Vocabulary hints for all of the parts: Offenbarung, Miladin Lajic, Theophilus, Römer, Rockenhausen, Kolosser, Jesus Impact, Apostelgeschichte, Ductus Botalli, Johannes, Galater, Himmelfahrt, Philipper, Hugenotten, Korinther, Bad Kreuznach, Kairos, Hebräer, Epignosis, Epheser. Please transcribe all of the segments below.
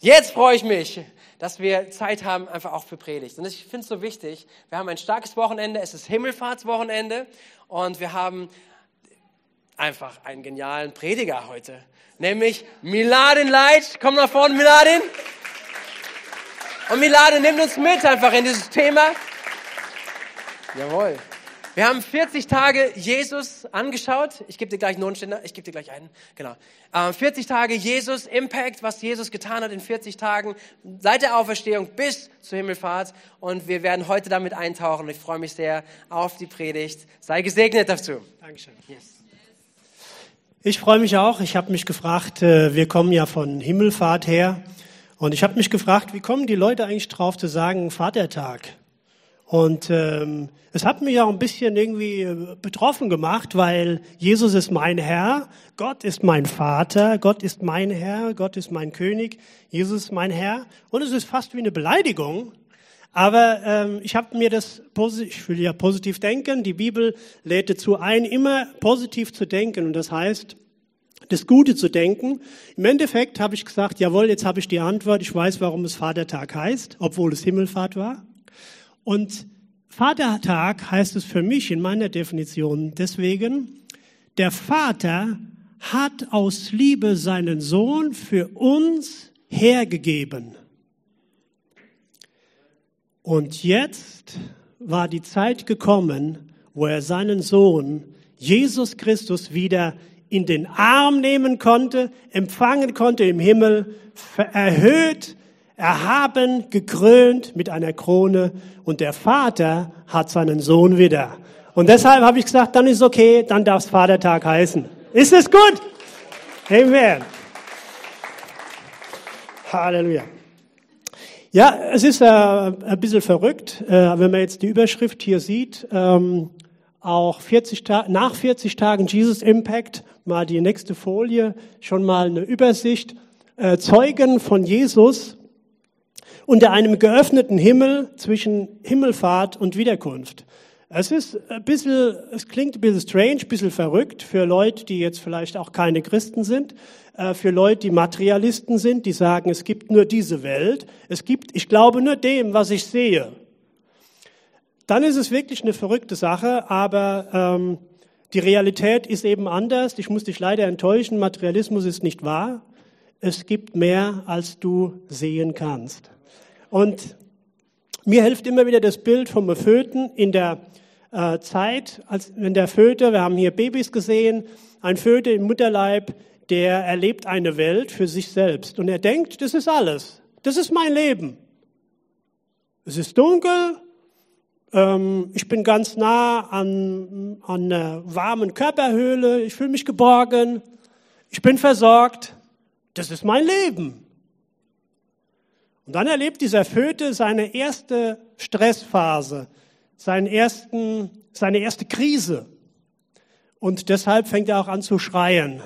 Jetzt freue ich mich, dass wir Zeit haben, einfach auch für Predigt. Und ich finde es so wichtig, wir haben ein starkes Wochenende, es ist Himmelfahrtswochenende und wir haben einfach einen genialen Prediger heute, nämlich Miladin Lajic. Komm nach vorne, Miladin. Und Miladin nimmt uns mit einfach in dieses Thema. Jawohl. Wir haben 40 Tage Jesus angeschaut. Ich gebe dir gleich einen Notenständer. Ich gebe dir gleich einen. Genau. 40 Tage Jesus Impact, was Jesus getan hat in 40 Tagen seit der Auferstehung bis zur Himmelfahrt. Und wir werden heute damit eintauchen. Ich freue mich sehr auf die Predigt. Sei gesegnet dazu. Dankeschön. Yes. Ich freue mich auch. Ich habe mich gefragt, wir kommen ja von Himmelfahrt her. Und ich habe mich gefragt, wie kommen die Leute eigentlich drauf zu sagen, Vatertag? Und es hat mich auch ein bisschen irgendwie betroffen gemacht, weil Jesus ist mein Herr, Gott ist mein Vater, Gott ist mein Herr, Gott ist mein König, Jesus ist mein Herr. Und es ist fast wie eine Beleidigung. Aber ich habe mir das, ich will ja positiv denken, die Bibel lädt dazu ein, immer positiv zu denken. Und das heißt, das Gute zu denken. Im Endeffekt habe ich gesagt, jawohl, jetzt habe ich die Antwort, ich weiß, warum es Vatertag heißt, obwohl es Himmelfahrt war. Und Vatertag heißt es für mich in meiner Definition deswegen, der Vater hat aus Liebe seinen Sohn für uns hergegeben. Und jetzt war die Zeit gekommen, wo er seinen Sohn, Jesus Christus, wieder in den Arm nehmen konnte, empfangen konnte im Himmel, erhöht, erhaben, gekrönt mit einer Krone, und der Vater hat seinen Sohn wieder. Und deshalb habe ich gesagt, dann ist okay, dann darf es Vatertag heißen. Ist es gut? Amen. Halleluja. Ja, es ist ein bisschen verrückt, wenn man jetzt die Überschrift hier sieht, auch nach 40 Tagen Jesus Impact, mal die nächste Folie, schon mal eine Übersicht, Zeugen von Jesus, unter einem geöffneten Himmel zwischen Himmelfahrt und Wiederkunft. Es klingt ein bisschen strange, ein bisschen verrückt für Leute, die jetzt vielleicht auch keine Christen sind, für Leute, die Materialisten sind, die sagen, es gibt nur diese Welt, ich glaube nur dem, was ich sehe. Dann ist es wirklich eine verrückte Sache, aber die Realität ist eben anders. Ich muss dich leider enttäuschen, Materialismus ist nicht wahr. Es gibt mehr, als du sehen kannst. Und mir hilft immer wieder das Bild vom Föten in der Zeit, als wenn der Föte, wir haben hier Babys gesehen, ein Föte im Mutterleib, der erlebt eine Welt für sich selbst. Und er denkt, das ist alles, das ist mein Leben. Es ist dunkel, ich bin ganz nah an einer warmen Körperhöhle, ich fühle mich geborgen, ich bin versorgt, das ist mein Leben. Und dann erlebt dieser Föte seine erste Stressphase, seine erste Krise. Und deshalb fängt er auch an zu schreien.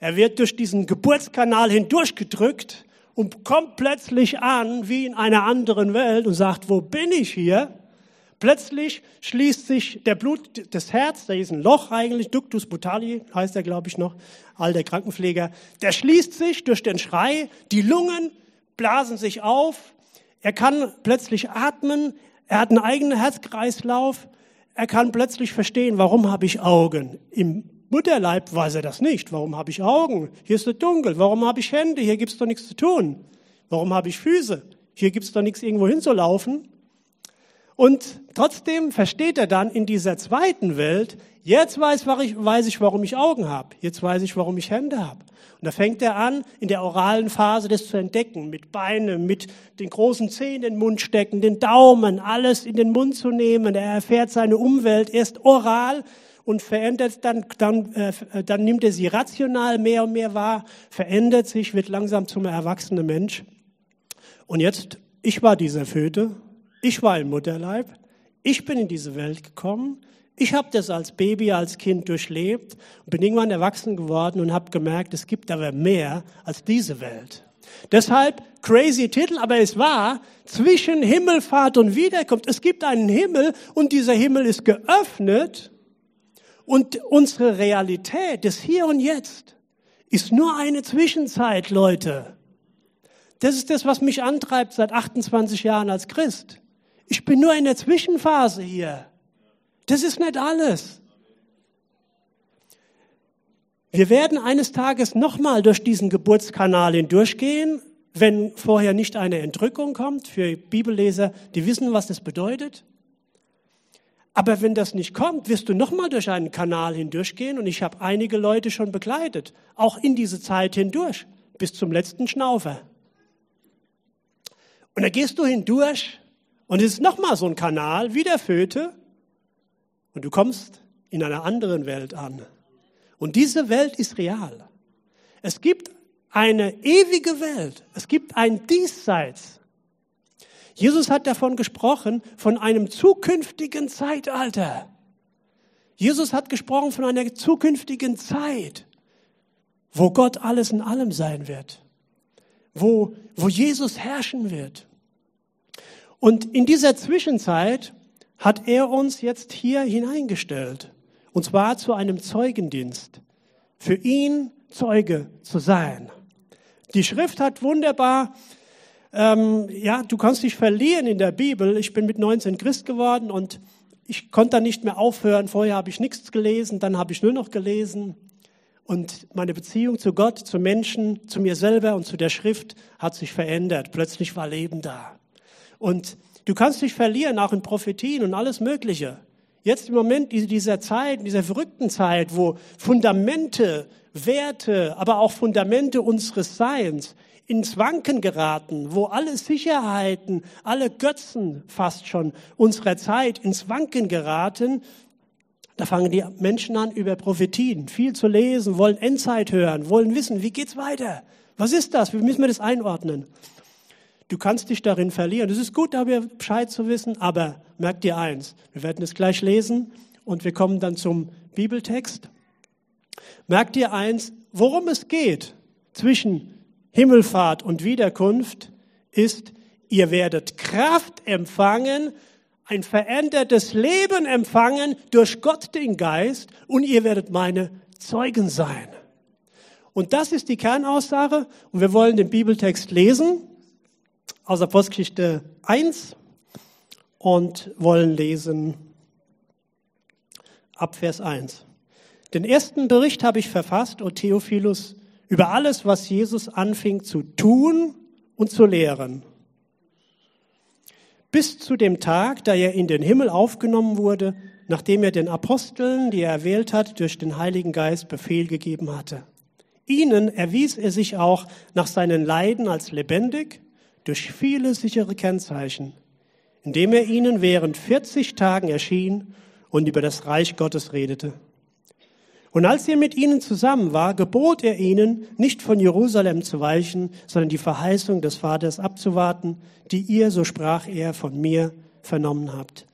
Er wird durch diesen Geburtskanal hindurchgedrückt und kommt plötzlich an, wie in einer anderen Welt, und sagt, wo bin ich hier? Plötzlich schließt sich das Herz, da ist ein Loch eigentlich, Ductus Botalli heißt er, glaube ich noch, alter Krankenpfleger, der schließt sich durch den Schrei, die Lungen blasen sich auf, er kann plötzlich atmen, er hat einen eigenen Herzkreislauf, er kann plötzlich verstehen, warum habe ich Augen? Im Mutterleib weiß er das nicht, warum habe ich Augen? Hier ist es dunkel, warum habe ich Hände? Hier gibt es doch nichts zu tun. Warum habe ich Füße? Hier gibt es doch nichts, irgendwo hinzulaufen. Und trotzdem versteht er dann in dieser zweiten Welt, jetzt weiß ich, warum ich Augen habe. Jetzt weiß ich, warum ich Hände habe. Und da fängt er an, in der oralen Phase das zu entdecken, mit Beinen, mit den großen Zehen in den Mund stecken, den Daumen, alles in den Mund zu nehmen. Er erfährt seine Umwelt erst oral und verändert dann nimmt er sie rational mehr und mehr wahr, verändert sich, wird langsam zum erwachsenen Mensch. Und jetzt, ich war dieser Föte. Ich war im Mutterleib, ich bin in diese Welt gekommen, ich habe das als Baby, als Kind durchlebt und bin irgendwann erwachsen geworden und habe gemerkt, es gibt aber mehr als diese Welt. Deshalb, crazy Titel, aber es war, zwischen Himmelfahrt und Wiederkunft. Es gibt einen Himmel und dieser Himmel ist geöffnet und unsere Realität des Hier und Jetzt ist nur eine Zwischenzeit, Leute. Das ist das, was mich antreibt seit 28 Jahren als Christ. Ich bin nur in der Zwischenphase hier. Das ist nicht alles. Wir werden eines Tages nochmal durch diesen Geburtskanal hindurchgehen, wenn vorher nicht eine Entrückung kommt. Für Bibelleser, die wissen, was das bedeutet. Aber wenn das nicht kommt, wirst du nochmal durch einen Kanal hindurchgehen. Und ich habe einige Leute schon begleitet, auch in diese Zeit hindurch, bis zum letzten Schnaufer. Und da gehst du hindurch und es ist nochmal so ein Kanal, wie der Föte. Und du kommst in einer anderen Welt an. Und diese Welt ist real. Es gibt eine ewige Welt. Es gibt ein Diesseits. Jesus hat davon gesprochen, von einem zukünftigen Zeitalter. Jesus hat gesprochen von einer zukünftigen Zeit, wo Gott alles in allem sein wird, wo Jesus herrschen wird. Und in dieser Zwischenzeit hat er uns jetzt hier hineingestellt, und zwar zu einem Zeugendienst, für ihn Zeuge zu sein. Die Schrift hat wunderbar, du kannst dich verlieren in der Bibel. Ich bin mit 19 Christ geworden und ich konnte dann nicht mehr aufhören. Vorher habe ich nichts gelesen, dann habe ich nur noch gelesen. Und meine Beziehung zu Gott, zu Menschen, zu mir selber und zu der Schrift hat sich verändert. Plötzlich war Leben da. Und du kannst dich verlieren, auch in Prophetien und alles Mögliche. Jetzt im Moment dieser Zeit, dieser verrückten Zeit, wo Fundamente, Werte, aber auch Fundamente unseres Seins ins Wanken geraten, wo alle Sicherheiten, alle Götzen fast schon unserer Zeit ins Wanken geraten, da fangen die Menschen an, über Prophetien viel zu lesen, wollen Endzeit hören, wollen wissen, wie geht's weiter? Was ist das? Wie müssen wir das einordnen? Du kannst dich darin verlieren. Es ist gut, darüber Bescheid zu wissen, aber merk dir eins, wir werden es gleich lesen und wir kommen dann zum Bibeltext. Merk dir eins, worum es geht zwischen Himmelfahrt und Wiederkunft ist, ihr werdet Kraft empfangen, ein verändertes Leben empfangen durch Gott den Geist und ihr werdet meine Zeugen sein. Und das ist die Kernaussage und wir wollen den Bibeltext lesen. Aus Apostelgeschichte 1 und wollen lesen ab Vers 1. Den ersten Bericht habe ich verfasst, o Theophilus, über alles, was Jesus anfing zu tun und zu lehren. Bis zu dem Tag, da er in den Himmel aufgenommen wurde, nachdem er den Aposteln, die er erwählt hat, durch den Heiligen Geist Befehl gegeben hatte. Ihnen erwies er sich auch nach seinen Leiden als lebendig, durch viele sichere Kennzeichen, indem er ihnen während 40 Tagen erschien und über das Reich Gottes redete. Und als er mit ihnen zusammen war, gebot er ihnen, nicht von Jerusalem zu weichen, sondern die Verheißung des Vaters abzuwarten, die ihr, so sprach er, von mir vernommen habt.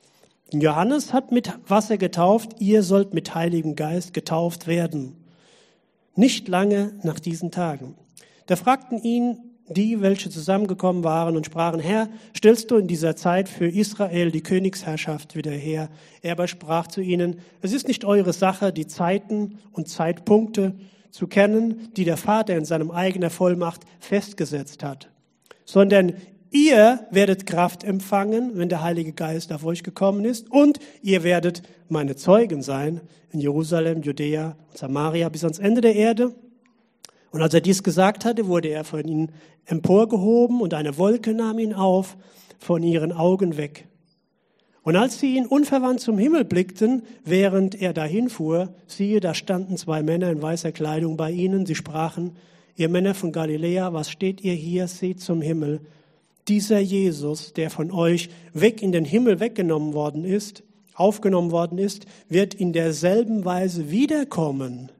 Denn Johannes hat mit Wasser getauft, ihr sollt mit Heiligem Geist getauft werden. Nicht lange nach diesen Tagen. Da fragten ihn die, welche zusammengekommen waren und sprachen, Herr, stellst du in dieser Zeit für Israel die Königsherrschaft wieder her? Er aber sprach zu ihnen, es ist nicht eure Sache, die Zeiten und Zeitpunkte zu kennen, die der Vater in seinem eigenen Vollmacht festgesetzt hat, sondern ihr werdet Kraft empfangen, wenn der Heilige Geist auf euch gekommen ist und ihr werdet meine Zeugen sein in Jerusalem, Judäa und Samaria bis ans Ende der Erde. Und als er dies gesagt hatte, wurde er von ihnen emporgehoben und eine Wolke nahm ihn auf, von ihren Augen weg. Und als sie ihn unverwandt zum Himmel blickten, während er dahin fuhr, siehe, da standen zwei Männer in weißer Kleidung bei ihnen. Sie sprachen, ihr Männer von Galiläa, was steht ihr hier? Seht zum Himmel. Dieser Jesus, der von euch weg in den Himmel aufgenommen worden ist, wird in derselben Weise wiederkommen,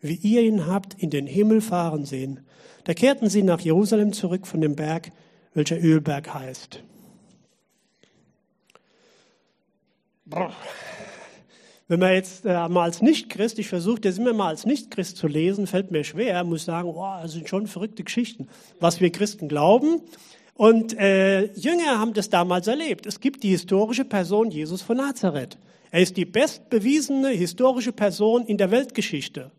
wie ihr ihn habt in den Himmel fahren sehen. Da kehrten sie nach Jerusalem zurück von dem Berg, welcher Ölberg heißt. Wenn man jetzt mal als Nichtchrist, ich versuche das immer mal als Nichtchrist zu lesen, fällt mir schwer, muss sagen, das sind schon verrückte Geschichten, was wir Christen glauben. Und Jünger haben das damals erlebt. Es gibt die historische Person Jesus von Nazareth. Er ist die bestbewiesene historische Person in der Weltgeschichte.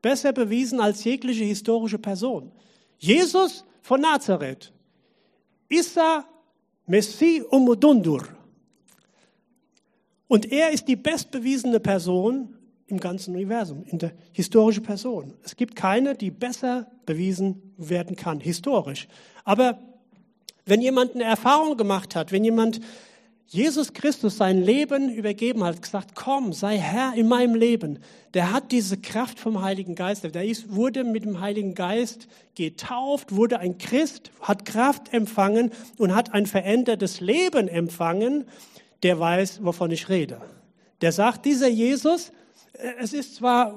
Besser bewiesen als jegliche historische Person. Jesus von Nazareth. Issa Messi Umudundur. Und er ist die bestbewiesene Person im ganzen Universum, in der historischen Person. Es gibt keine, die besser bewiesen werden kann, historisch. Aber wenn jemand eine Erfahrung gemacht hat, wenn jemand Jesus Christus sein Leben übergeben hat, gesagt, komm, sei Herr in meinem Leben, der hat diese Kraft vom Heiligen Geist. Der wurde mit dem Heiligen Geist getauft, wurde ein Christ, hat Kraft empfangen und hat ein verändertes Leben empfangen, der weiß, wovon ich rede. Der sagt, dieser Jesus, es ist zwar,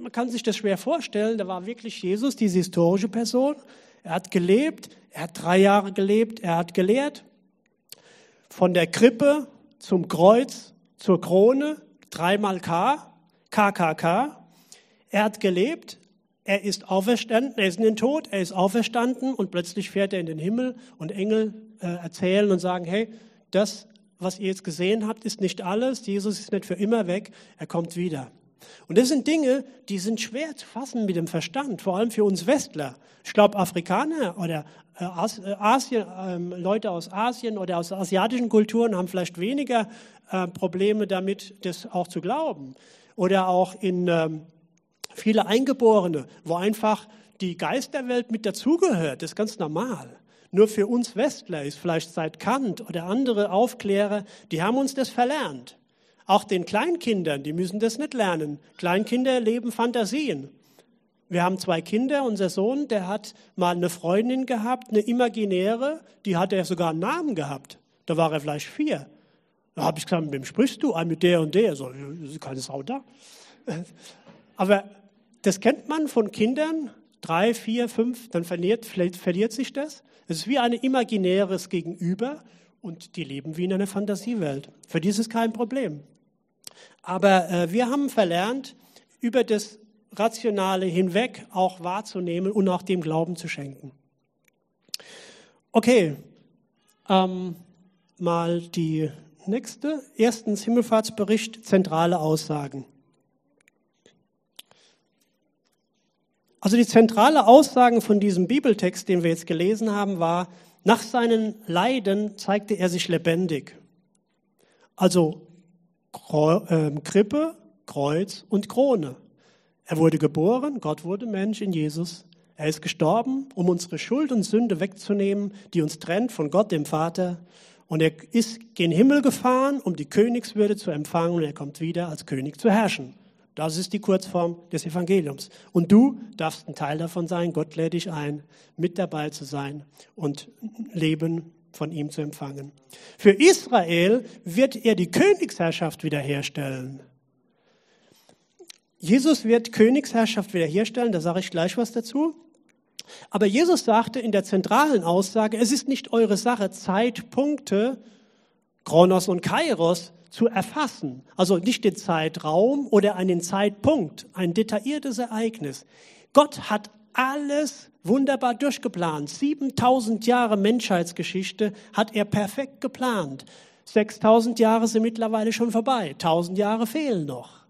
man kann sich das schwer vorstellen, da war wirklich Jesus, diese historische Person. Er hat gelebt, er hat 3 Jahre gelebt, er hat gelehrt. Von der Krippe zum Kreuz, zur Krone, 3-mal K, KKK. Er hat gelebt, er ist auferstanden, er ist in den Tod, er ist auferstanden und plötzlich fährt er in den Himmel und Engel erzählen und sagen, hey, das, was ihr jetzt gesehen habt, ist nicht alles. Jesus ist nicht für immer weg, er kommt wieder. Und das sind Dinge, die sind schwer zu fassen mit dem Verstand, vor allem für uns Westler. Ich glaube, Afrikaner oder Leute aus Asien oder aus asiatischen Kulturen haben vielleicht weniger Probleme damit, das auch zu glauben. Oder auch in viele Eingeborene, wo einfach die Geisterwelt mit dazugehört. Das ist ganz normal. Nur für uns Westler ist vielleicht seit Kant oder andere Aufklärer, die haben uns das verlernt. Auch den Kleinkindern, die müssen das nicht lernen. Kleinkinder leben Fantasien. Wir haben 2 Kinder, unser Sohn, der hat mal eine Freundin gehabt, eine imaginäre, die hat er sogar einen Namen gehabt. Da war er vielleicht 4. Da habe ich gesagt, mit wem sprichst du? Mit der und der. So, keine Sau da. Aber das kennt man von Kindern, 3, 4, 5, dann verliert sich das. Es ist wie ein imaginäres Gegenüber und die leben wie in einer Fantasiewelt. Für die ist es kein Problem. Aber wir haben verlernt, über das Rationale hinweg auch wahrzunehmen und auch dem Glauben zu schenken. Okay, mal die nächste. Erstens Himmelfahrtsbericht, zentrale Aussagen. Also die zentrale Aussage von diesem Bibeltext, den wir jetzt gelesen haben, war, nach seinen Leiden zeigte er sich lebendig. Also Krippe, Kreuz und Krone. Er wurde geboren, Gott wurde Mensch in Jesus. Er ist gestorben, um unsere Schuld und Sünde wegzunehmen, die uns trennt von Gott, dem Vater. Und er ist gen Himmel gefahren, um die Königswürde zu empfangen. Und er kommt wieder als König zu herrschen. Das ist die Kurzform des Evangeliums. Und du darfst ein Teil davon sein. Gott lädt dich ein, mit dabei zu sein und Leben von ihm zu empfangen. Für Israel wird er die Königsherrschaft wiederherstellen. Jesus wird Königsherrschaft wiederherstellen, da sage ich gleich was dazu. Aber Jesus sagte in der zentralen Aussage, es ist nicht eure Sache, Zeitpunkte, Kronos und Kairos, zu erfassen, also nicht den Zeitraum oder einen Zeitpunkt, ein detailliertes Ereignis. Gott hat alles wunderbar durchgeplant. 7000 Jahre Menschheitsgeschichte hat er perfekt geplant. 6000 Jahre sind mittlerweile schon vorbei, 1000 Jahre fehlen noch.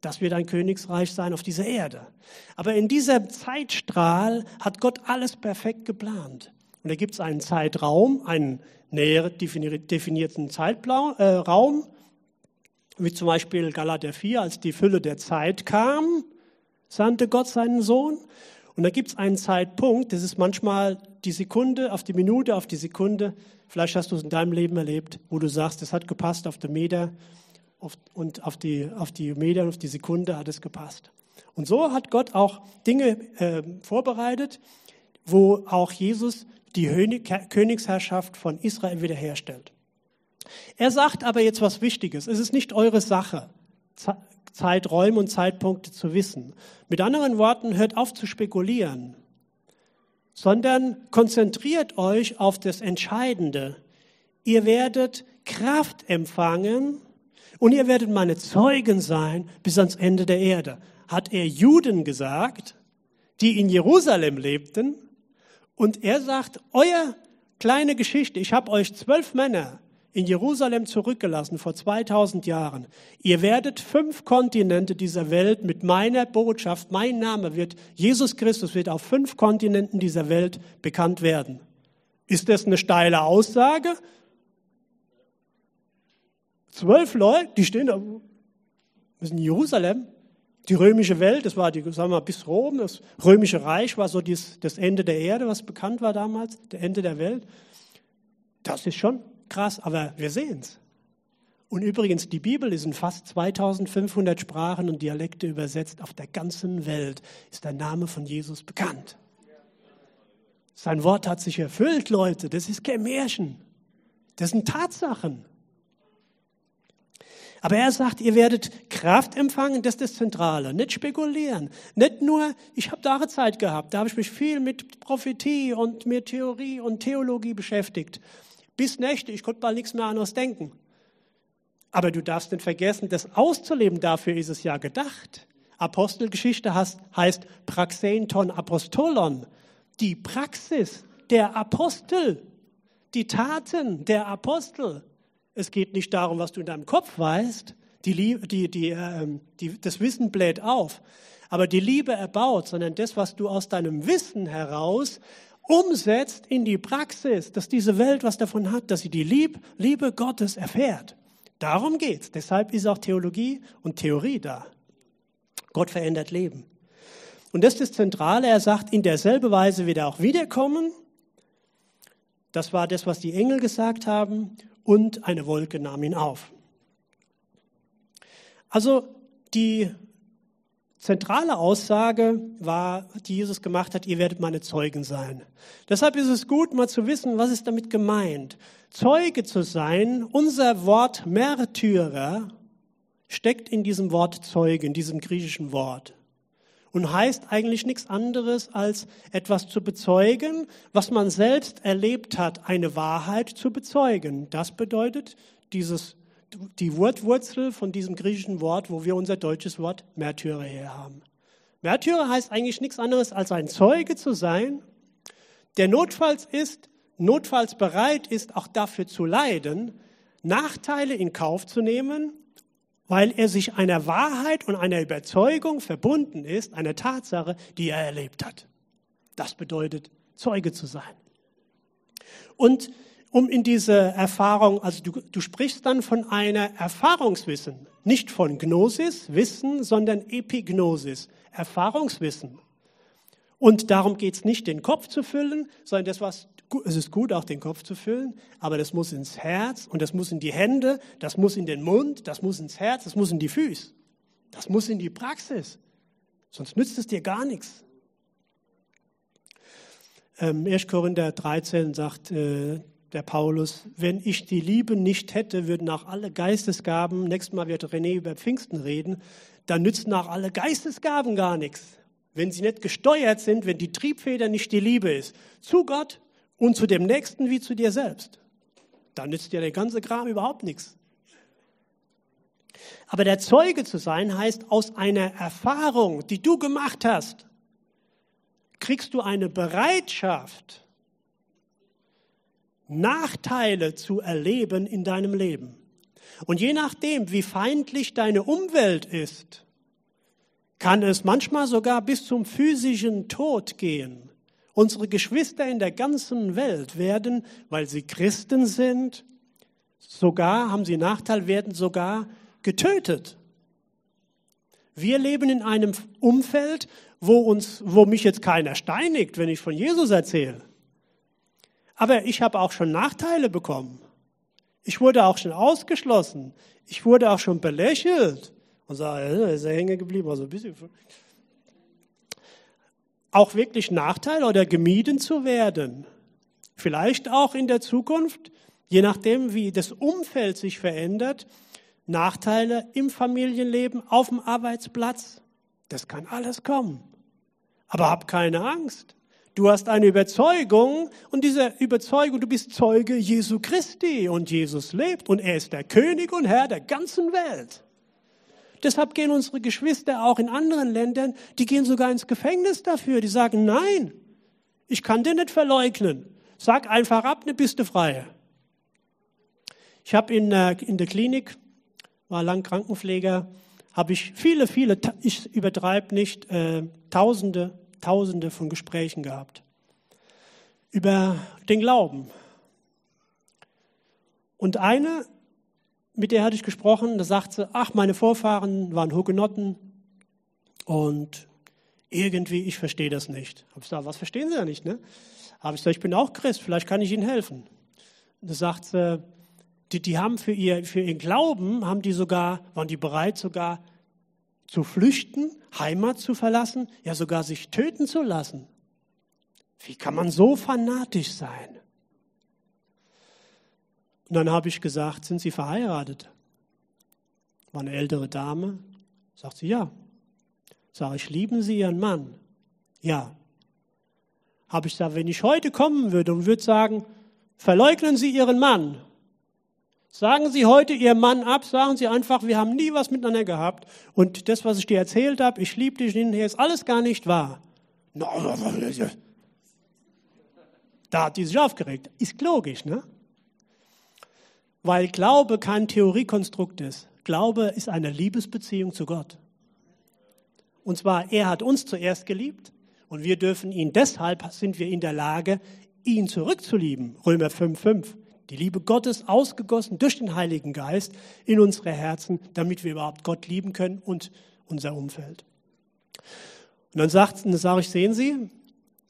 Das wird ein Königreich sein auf dieser Erde. Aber in diesem Zeitstrahl hat Gott alles perfekt geplant. Und da gibt es einen Zeitraum, einen näher definierten Zeitraum, wie zum Beispiel Galater 4, als die Fülle der Zeit kam, sandte Gott seinen Sohn. Und da gibt es einen Zeitpunkt, das ist manchmal die Sekunde, auf die Minute, auf die Sekunde. Vielleicht hast du es in deinem Leben erlebt, wo du sagst, das hat gepasst auf den Meter und auf die Meter und auf die Sekunde hat es gepasst. Und so hat Gott auch Dinge vorbereitet, wo auch Jesus die Königsherrschaft von Israel wiederherstellt. Er sagt aber jetzt was Wichtiges. Es ist nicht eure Sache, Zeiträume und Zeitpunkte zu wissen. Mit anderen Worten, hört auf zu spekulieren, sondern konzentriert euch auf das Entscheidende. Ihr werdet Kraft empfangen und ihr werdet meine Zeugen sein bis ans Ende der Erde. Hat er Juden gesagt, die in Jerusalem lebten. Und er sagt, euer kleine Geschichte, ich habe euch 12 Männer in Jerusalem zurückgelassen vor 2000 Jahren. Ihr werdet 5 Kontinente dieser Welt mit meiner Botschaft, mein Name wird, Jesus Christus wird auf 5 Kontinenten dieser Welt bekannt werden. Ist das eine steile Aussage? 12 Leute, die stehen da, das ist in Jerusalem, die römische Welt, das war die, sagen wir mal, bis Rom, das römische Reich war so das Ende der Erde, was bekannt war damals, das Ende der Welt. Das ist schon krass, aber wir sehen es. Und übrigens, die Bibel ist in fast 2500 Sprachen und Dialekte übersetzt. Auf der ganzen Welt ist der Name von Jesus bekannt. Sein Wort hat sich erfüllt, Leute. Das ist kein Märchen. Das sind Tatsachen. Aber er sagt, ihr werdet Kraft empfangen, das ist das Zentrale. Nicht spekulieren. Nicht nur, ich habe da eine Zeit gehabt, da habe ich mich viel mit Prophetie und mit Theorie und Theologie beschäftigt. Bis Nächte, ich konnte bald nichts mehr anderes denken. Aber du darfst nicht vergessen, das auszuleben, dafür ist es ja gedacht. Apostelgeschichte heißt Praxenton Apostolon. Die Praxis der Apostel, die Taten der Apostel. Es geht nicht darum, was du in deinem Kopf weißt. Das Wissen bläht auf. Aber die Liebe erbaut, sondern das, was du aus deinem Wissen heraus umsetzt in die Praxis, dass diese Welt was davon hat, dass sie die Liebe Gottes erfährt. Darum geht's. Deshalb ist auch Theologie und Theorie da. Gott verändert Leben. Und das ist das Zentrale. Er sagt, in derselben Weise wird er auch wiederkommen. Das war das, was die Engel gesagt haben. Und eine Wolke nahm ihn auf. Also die zentrale Aussage war, die Jesus gemacht hat, ihr werdet meine Zeugen sein. Deshalb ist es gut, mal zu wissen, was ist damit gemeint. Zeuge zu sein, unser Wort Märtyrer steckt in diesem Wort Zeuge, in diesem griechischen Wort. Und heißt eigentlich nichts anderes, als etwas zu bezeugen, was man selbst erlebt hat, eine Wahrheit zu bezeugen. Das bedeutet die Wortwurzel von diesem griechischen Wort, wo wir unser deutsches Wort Märtyrer her haben. Märtyrer heißt eigentlich nichts anderes, als ein Zeuge zu sein, der notfalls bereit ist, auch dafür zu leiden, Nachteile in Kauf zu nehmen, weil er sich einer Wahrheit und einer Überzeugung verbunden ist, einer Tatsache, die er erlebt hat. Das bedeutet, Zeuge zu sein. Und um in diese Erfahrung, also du sprichst dann von einer Erfahrungswissen, nicht von Gnosis, Wissen, sondern Epignosis, Erfahrungswissen. Und darum geht es nicht, den Kopf zu füllen, sondern es ist gut, auch den Kopf zu füllen, aber das muss ins Herz und das muss in die Hände, das muss in den Mund, das muss ins Herz, das muss in die Füße, das muss in die Praxis, sonst nützt es dir gar nichts. 1. Korinther 13 sagt der Paulus, wenn ich die Liebe nicht hätte, würden auch alle Geistesgaben, nächstes Mal wird René über Pfingsten reden, dann nützen auch alle Geistesgaben gar nichts, wenn sie nicht gesteuert sind, wenn die Triebfeder nicht die Liebe ist, zu Gott und zu dem Nächsten wie zu dir selbst. Dann nützt dir der ganze Kram überhaupt nichts. Aber der Zeuge zu sein heißt, aus einer Erfahrung, die du gemacht hast, kriegst du eine Bereitschaft, Nachteile zu erleben in deinem Leben. Und je nachdem, wie feindlich deine Umwelt ist, kann es manchmal sogar bis zum physischen Tod gehen. Unsere Geschwister in der ganzen Welt werden, weil sie Christen sind, sogar, haben sie Nachteil, werden sogar getötet. Wir leben in einem Umfeld, wo mich jetzt keiner steinigt, wenn ich von Jesus erzähle. Aber ich habe auch schon Nachteile bekommen. Ich wurde auch schon ausgeschlossen. Ich wurde auch schon belächelt. Und sage, ist er hängen geblieben, also ein bisschen... Auch wirklich Nachteil oder gemieden zu werden. Vielleicht auch in der Zukunft, je nachdem, wie das Umfeld sich verändert, Nachteile im Familienleben, auf dem Arbeitsplatz. Das kann alles kommen. Aber hab keine Angst. Du hast eine Überzeugung und diese Überzeugung, du bist Zeuge Jesu Christi und Jesus lebt und er ist der König und Herr der ganzen Welt. Deshalb gehen unsere Geschwister auch in anderen Ländern, die gehen sogar ins Gefängnis dafür. Die sagen, nein, ich kann den nicht verleugnen. Sag einfach ab, ne bist du frei. Ich habe in der Klinik, war lang Krankenpfleger, habe ich viele, ich übertreibe nicht, Tausende von Gesprächen gehabt. über den Glauben. Und eine, mit der hatte ich gesprochen, da sagt sie, ach, meine Vorfahren waren Hugenotten und irgendwie, ich verstehe das nicht. Habe ich gesagt, was verstehen Sie ja nicht, ne? Habe ich gesagt, ich bin auch Christ, vielleicht kann ich Ihnen helfen. Da sagt sie, die haben für ihren Glauben, waren die bereit sogar zu flüchten, Heimat zu verlassen, ja sogar sich töten zu lassen. Wie kann man so fanatisch sein? Und dann habe ich gesagt, sind Sie verheiratet? War eine ältere Dame, sagt sie, ja. Sag ich, lieben Sie Ihren Mann? Ja. Habe ich gesagt, wenn ich heute kommen würde und würde sagen, verleugnen Sie Ihren Mann. Sagen Sie heute Ihrem Mann ab, sagen Sie einfach, wir haben nie was miteinander gehabt. Und das, was ich dir erzählt habe, ich liebe dich, hier ist alles gar nicht wahr. Da hat die sich aufgeregt. Ist logisch, ne? Weil Glaube kein Theoriekonstrukt ist. Glaube ist eine Liebesbeziehung zu Gott. Und zwar, er hat uns zuerst geliebt und wir dürfen ihn, deshalb sind wir in der Lage, ihn zurückzulieben. Römer 5,5. Die Liebe Gottes ausgegossen durch den Heiligen Geist in unsere Herzen, damit wir überhaupt Gott lieben können und unser Umfeld. Und dann sage ich, sehen Sie,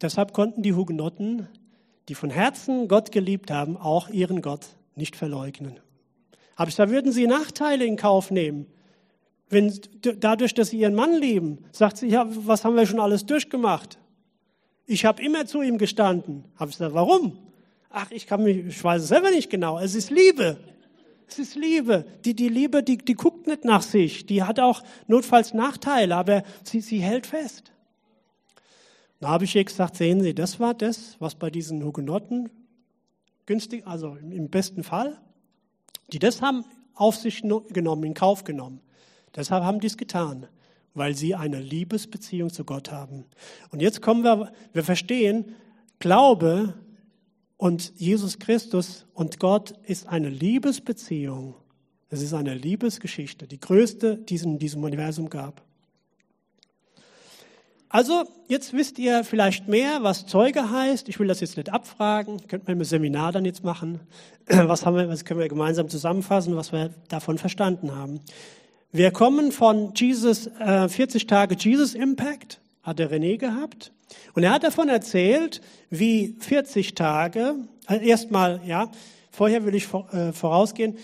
deshalb konnten die Hugenotten, die von Herzen Gott geliebt haben, auch ihren Gott nicht verleugnen. Aber da würden Sie Nachteile in Kauf nehmen. Wenn, dadurch, dass Sie Ihren Mann lieben, sagt sie, ja, was haben wir schon alles durchgemacht? Ich habe immer zu ihm gestanden. Habe ich gesagt, warum? Ach, ich weiß es selber nicht genau. Es ist Liebe. Es ist Liebe. Die Liebe, die guckt nicht nach sich. Die hat auch notfalls Nachteile, aber sie hält fest. Da habe ich ihr gesagt, sehen Sie, das war das, was bei diesen Hugenotten günstig, also im besten Fall, die das haben auf sich genommen, in Kauf genommen. Deshalb haben die es getan, weil sie eine Liebesbeziehung zu Gott haben. Und jetzt wir verstehen, Glaube und Jesus Christus und Gott ist eine Liebesbeziehung. Es ist eine Liebesgeschichte, die größte, die es in diesem Universum gab. Also, jetzt wisst ihr vielleicht mehr, was Zeuge heißt. Ich will das jetzt nicht abfragen. Könnten wir im Seminar dann jetzt machen. Was können wir gemeinsam zusammenfassen, was wir davon verstanden haben. Wir kommen von 40 Tage Jesus Impact, hat der René gehabt. Und er hat davon erzählt, wie 40 Tage, erstmal, ja, vorher will ich vorausgehen,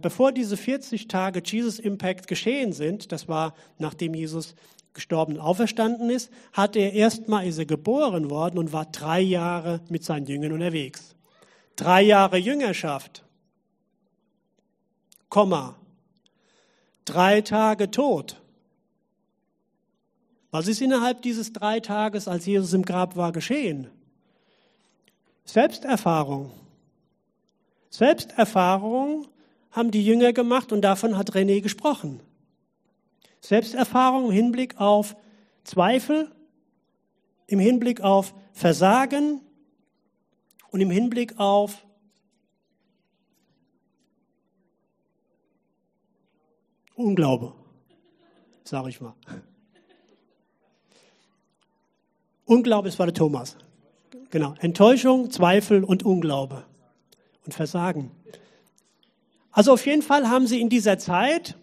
bevor diese 40 Tage Jesus Impact geschehen sind, das war, nachdem Jesus gestorben und auferstanden ist, ist er geboren worden und war 3 Jahre mit seinen Jüngern unterwegs. 3 Jahre Jüngerschaft, 3 Tage Tod. Was ist innerhalb dieses 3 Tages, als Jesus im Grab war, geschehen? Selbsterfahrung. Selbsterfahrung haben die Jünger gemacht und davon hat René gesprochen. Selbsterfahrung im Hinblick auf Zweifel, im Hinblick auf Versagen und im Hinblick auf Unglaube, sage ich mal. Unglaube, es war der Thomas. Genau, Enttäuschung, Zweifel und Unglaube und Versagen. Also auf jeden Fall haben sie in dieser Zeit,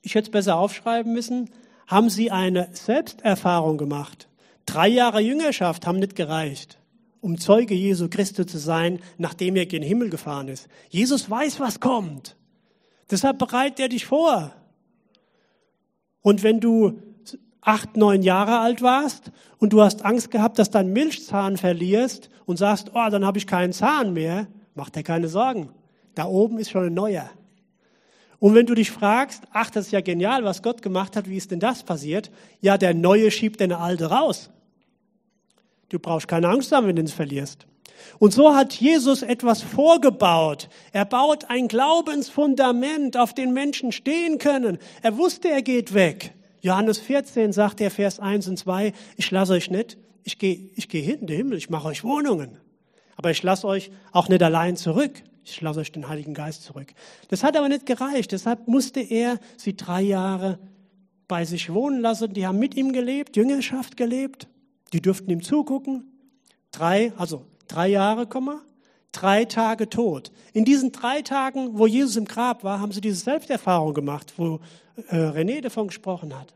ich hätte es besser aufschreiben müssen, haben sie eine Selbsterfahrung gemacht. 3 Jahre Jüngerschaft haben nicht gereicht, um Zeuge Jesu Christi zu sein, nachdem er gen Himmel gefahren ist. Jesus weiß, was kommt. Deshalb bereitet er dich vor. Und wenn du 8, 9 Jahre alt warst und du hast Angst gehabt, dass dein Milchzahn verlierst und sagst, oh, dann habe ich keinen Zahn mehr, mach dir keine Sorgen. Da oben ist schon ein neuer. Und wenn du dich fragst, ach, das ist ja genial, was Gott gemacht hat, wie ist denn das passiert? Ja, der Neue schiebt deine Alte raus. Du brauchst keine Angst haben, wenn du es verlierst. Und so hat Jesus etwas vorgebaut. Er baut ein Glaubensfundament, auf dem Menschen stehen können. Er wusste, er geht weg. Johannes 14 sagt er, Vers 1 und 2, ich lasse euch nicht, ich gehe hin in den Himmel, ich mache euch Wohnungen. Aber ich lasse euch auch nicht allein zurück. Ich lasse euch den Heiligen Geist zurück. Das hat aber nicht gereicht. Deshalb musste er sie 3 Jahre bei sich wohnen lassen. Die haben mit ihm gelebt, Jüngerschaft gelebt. Die durften ihm zugucken. 3 Tage tot. In diesen 3 Tagen, wo Jesus im Grab war, haben sie diese Selbsterfahrung gemacht, wo René davon gesprochen hat.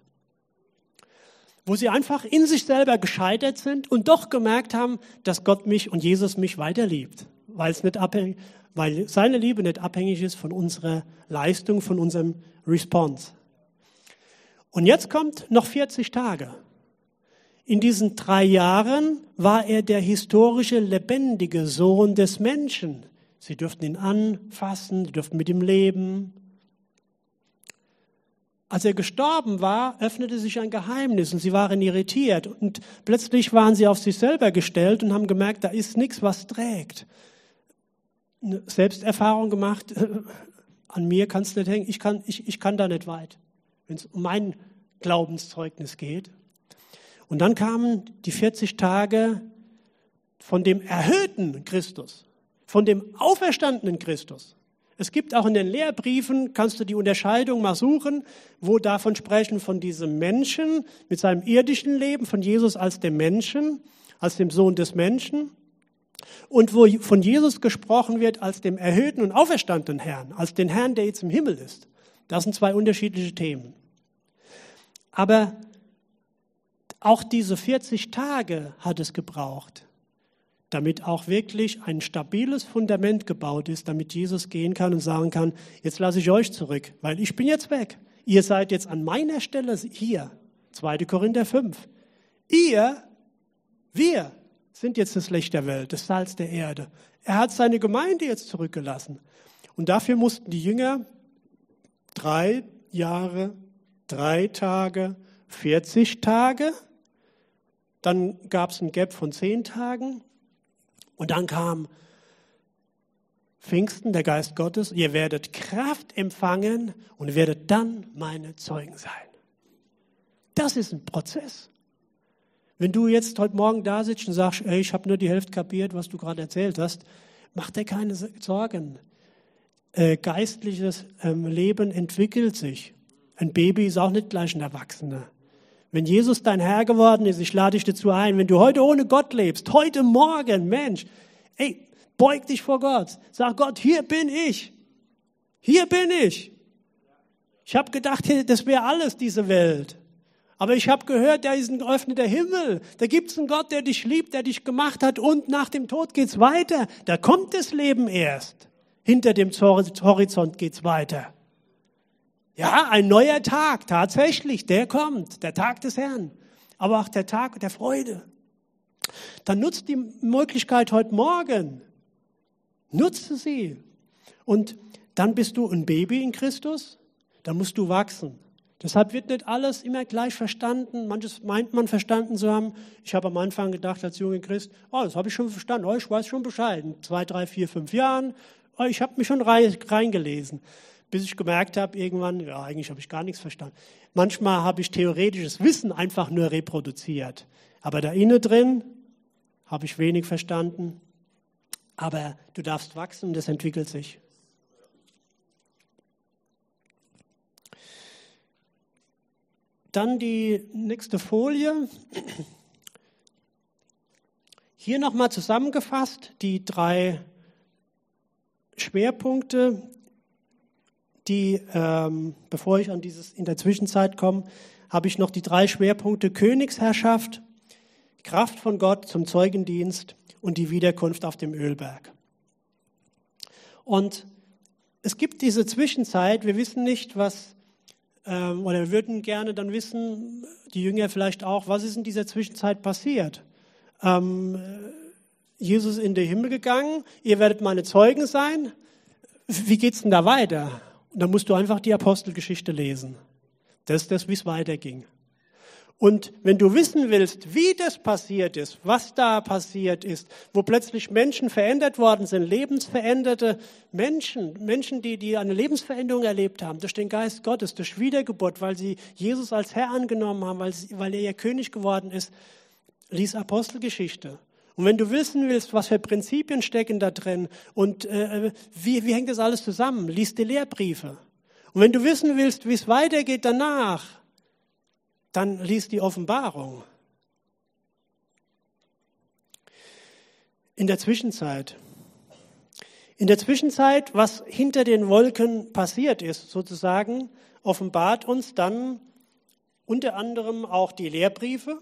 Wo sie einfach in sich selber gescheitert sind und doch gemerkt haben, dass Gott mich und Jesus mich weiter liebt, weil seine Liebe nicht abhängig ist von unserer Leistung, von unserem Response. Und jetzt kommt noch 40 Tage. In diesen 3 Jahren war er der historische, lebendige Sohn des Menschen. Sie dürften ihn anfassen, sie dürften mit ihm leben. Als er gestorben war, öffnete sich ein Geheimnis und sie waren irritiert. Und plötzlich waren sie auf sich selber gestellt und haben gemerkt, da ist nichts, was trägt. Eine Selbsterfahrung gemacht, an mir kann es nicht hängen, ich kann da nicht weit, wenn es um mein Glaubenszeugnis geht. Und dann kamen die 40 Tage von dem erhöhten Christus, von dem auferstandenen Christus. Es gibt auch in den Lehrbriefen, kannst du die Unterscheidung mal suchen, wo davon sprechen, von diesem Menschen mit seinem irdischen Leben, von Jesus als dem Menschen, als dem Sohn des Menschen. Und wo von Jesus gesprochen wird als dem erhöhten und auferstandenen Herrn, als den Herrn, der jetzt im Himmel ist. Das sind 2 unterschiedliche Themen. Aber auch diese 40 Tage hat es gebraucht, damit auch wirklich ein stabiles Fundament gebaut ist, damit Jesus gehen kann und sagen kann, jetzt lasse ich euch zurück, weil ich bin jetzt weg. Ihr seid jetzt an meiner Stelle hier, 2. Korinther 5. Wir sind jetzt das Licht der Welt, das Salz der Erde. Er hat seine Gemeinde jetzt zurückgelassen. Und dafür mussten die Jünger 3 Jahre, 3 Tage, 40 Tage, dann gab es ein Gap von 10 Tagen und dann kam Pfingsten, der Geist Gottes, ihr werdet Kraft empfangen und werdet dann meine Zeugen sein. Das ist ein Prozess. Wenn du jetzt heute Morgen da sitzt und sagst, ey, ich habe nur die Hälfte kapiert, was du gerade erzählt hast, mach dir keine Sorgen. Geistliches Leben entwickelt sich. Ein Baby ist auch nicht gleich ein Erwachsener. Wenn Jesus dein Herr geworden ist, ich lade dich dazu ein, wenn du heute ohne Gott lebst, heute Morgen, Mensch, ey, beug dich vor Gott. Sag Gott, hier bin ich. Hier bin ich. Ich habe gedacht, das wäre alles, diese Welt. Aber ich habe gehört, da ist ein geöffneter Himmel. Da gibt es einen Gott, der dich liebt, der dich gemacht hat und nach dem Tod geht's weiter. Da kommt das Leben erst. Hinter dem Horizont geht's weiter. Ja, ein neuer Tag, tatsächlich, der kommt, der Tag des Herrn, aber auch der Tag der Freude. Dann nutzt die Möglichkeit heute Morgen, nutze sie. Und dann bist du ein Baby in Christus, dann musst du wachsen. Deshalb wird nicht alles immer gleich verstanden. Manches meint man verstanden zu haben. Ich habe am Anfang gedacht als junger Christ, oh, das habe ich schon verstanden, oh, ich weiß schon Bescheid. In 2, 3, 4, 5 Jahren, oh, ich habe mich schon reingelesen. Bis ich gemerkt habe, irgendwann, ja, eigentlich habe ich gar nichts verstanden. Manchmal habe ich theoretisches Wissen einfach nur reproduziert. Aber da innen drin habe ich wenig verstanden. Aber du darfst wachsen und das entwickelt sich. Dann die nächste Folie. Hier nochmal zusammengefasst die 3 Schwerpunkte, die, bevor ich an dieses in der Zwischenzeit komme, habe ich noch die 3 Schwerpunkte Königsherrschaft, Kraft von Gott zum Zeugendienst und die Wiederkunft auf dem Ölberg. Und es gibt diese Zwischenzeit, wir wissen nicht, was, oder wir würden gerne dann wissen, die Jünger vielleicht auch, was ist in dieser Zwischenzeit passiert? Jesus ist in den Himmel gegangen, ihr werdet meine Zeugen sein, wie geht's denn da weiter? Und dann musst du einfach die Apostelgeschichte lesen. Das ist das, wie es weiterging. Und wenn du wissen willst, wie das passiert ist, was da passiert ist, wo plötzlich Menschen verändert worden sind, lebensveränderte Menschen, die eine Lebensveränderung erlebt haben, durch den Geist Gottes, durch Wiedergeburt, weil sie Jesus als Herr angenommen haben, weil er ihr König geworden ist, lies Apostelgeschichte. Und wenn du wissen willst, was für Prinzipien stecken da drin und wie hängt das alles zusammen, lies die Lehrbriefe. Und wenn du wissen willst, wie es weitergeht danach, dann lies die Offenbarung. In der Zwischenzeit, was hinter den Wolken passiert ist, sozusagen, offenbart uns dann unter anderem auch die Lehrbriefe.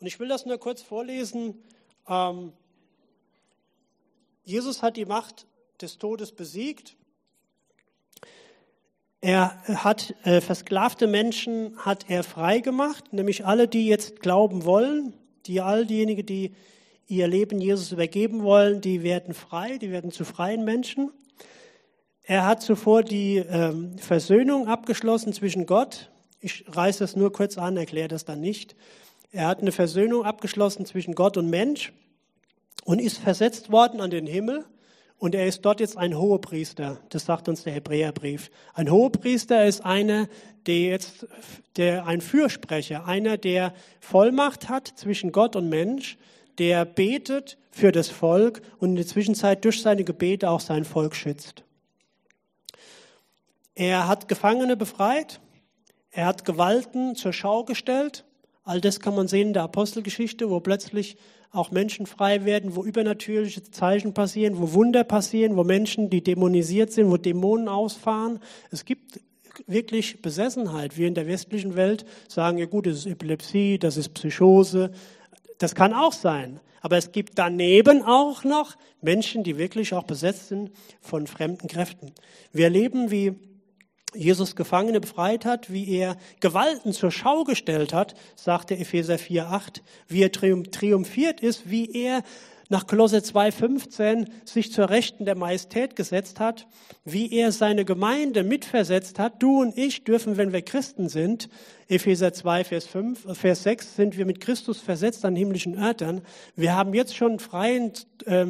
Und ich will das nur kurz vorlesen. Jesus hat die Macht des Todes besiegt. Er hat versklavte Menschen frei gemacht, nämlich alle, die jetzt glauben wollen, all diejenigen, die ihr Leben Jesus übergeben wollen, die werden frei, die werden zu freien Menschen. Er hat zuvor die Versöhnung abgeschlossen zwischen Gott. Ich reiße das nur kurz an, erkläre das dann nicht. Er hat eine Versöhnung abgeschlossen zwischen Gott und Mensch und ist versetzt worden an den Himmel. Und er ist dort jetzt ein Hohepriester, das sagt uns der Hebräerbrief. Ein Hohepriester ist einer, ein Fürsprecher, einer, der Vollmacht hat zwischen Gott und Mensch, der betet für das Volk und in der Zwischenzeit durch seine Gebete auch sein Volk schützt. Er hat Gefangene befreit, er hat Gewalten zur Schau gestellt. All das kann man sehen in der Apostelgeschichte, wo plötzlich auch Menschen frei werden, wo übernatürliche Zeichen passieren, wo Wunder passieren, wo Menschen, die dämonisiert sind, wo Dämonen ausfahren. Es gibt wirklich Besessenheit. Wir in der westlichen Welt sagen, ja gut, das ist Epilepsie, das ist Psychose. Das kann auch sein. Aber es gibt daneben auch noch Menschen, die wirklich auch besetzt sind von fremden Kräften. Wir erleben, wie Jesus Gefangene befreit hat, wie er Gewalten zur Schau gestellt hat, sagt der Epheser 4,8, wie er triumphiert ist, wie er nach Kolosser 2,15 sich zur Rechten der Majestät gesetzt hat, wie er seine Gemeinde mitversetzt hat. Du und ich dürfen, wenn wir Christen sind, Epheser 2, Vers 6, sind wir mit Christus versetzt an himmlischen Örtern. Wir haben jetzt schon freien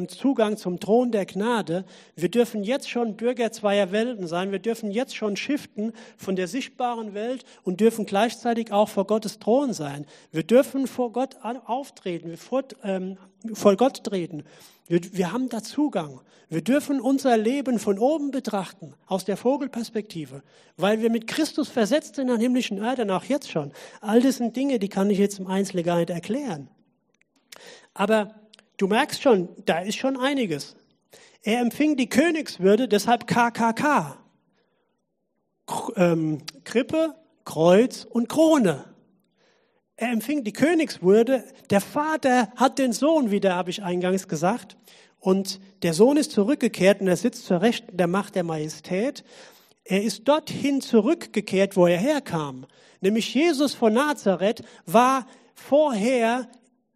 Zugang zum Thron der Gnade. Wir dürfen jetzt schon Bürger zweier Welten sein. Wir dürfen jetzt schon shiften von der sichtbaren Welt und dürfen gleichzeitig auch vor Gottes Thron sein. Wir dürfen vor Gott auftreten, vor Gott treten. Wir haben da Zugang. Wir dürfen unser Leben von oben betrachten, aus der Vogelperspektive, weil wir mit Christus versetzt sind an himmlischen Erden, auch jetzt schon. All das sind Dinge, die kann ich jetzt im Einzelnen gar nicht erklären. Aber du merkst schon, da ist schon einiges. Er empfing die Königswürde, deshalb KKK. Krippe, Kreuz und Krone. Er empfing die Königswürde, der Vater hat den Sohn wieder, habe ich eingangs gesagt. Und der Sohn ist zurückgekehrt und er sitzt zur Rechten der Macht der Majestät. Er ist dorthin zurückgekehrt, wo er herkam. Nämlich Jesus von Nazareth war vorher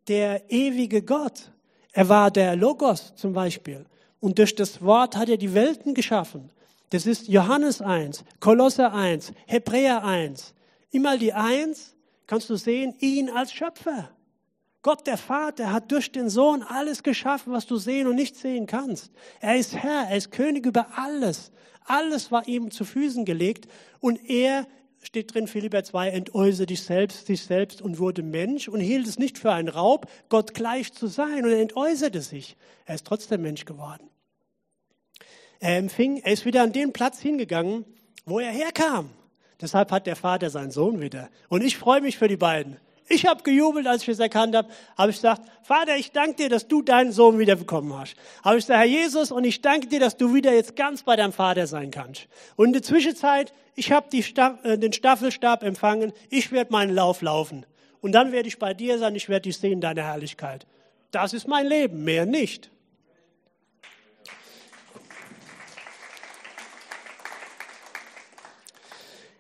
der ewige Gott. Er war der Logos zum Beispiel. Und durch das Wort hat er die Welten geschaffen. Das ist Johannes 1, Kolosser 1, Hebräer 1. Immer die 1. Kannst du sehen, ihn als Schöpfer. Gott, der Vater, hat durch den Sohn alles geschaffen, was du sehen und nicht sehen kannst. Er ist Herr, er ist König über alles. Alles war ihm zu Füßen gelegt. Und er, steht drin, Philipper 2, entäußerte sich selbst und wurde Mensch und hielt es nicht für einen Raub, Gott gleich zu sein. Und er entäußerte sich. Er ist trotzdem Mensch geworden. Er ist wieder an den Platz hingegangen, wo er herkam. Deshalb hat der Vater seinen Sohn wieder. Und ich freue mich für die beiden. Ich habe gejubelt, als ich es erkannt habe. Habe ich gesagt, Vater, ich danke dir, dass du deinen Sohn wieder bekommen hast. Habe ich gesagt, Herr Jesus, und ich danke dir, dass du wieder jetzt ganz bei deinem Vater sein kannst. Und in der Zwischenzeit, ich habe den Staffelstab empfangen. Ich werde meinen Lauf laufen. Und dann werde ich bei dir sein. Ich werde dich sehen, deine Herrlichkeit. Das ist mein Leben, mehr nicht.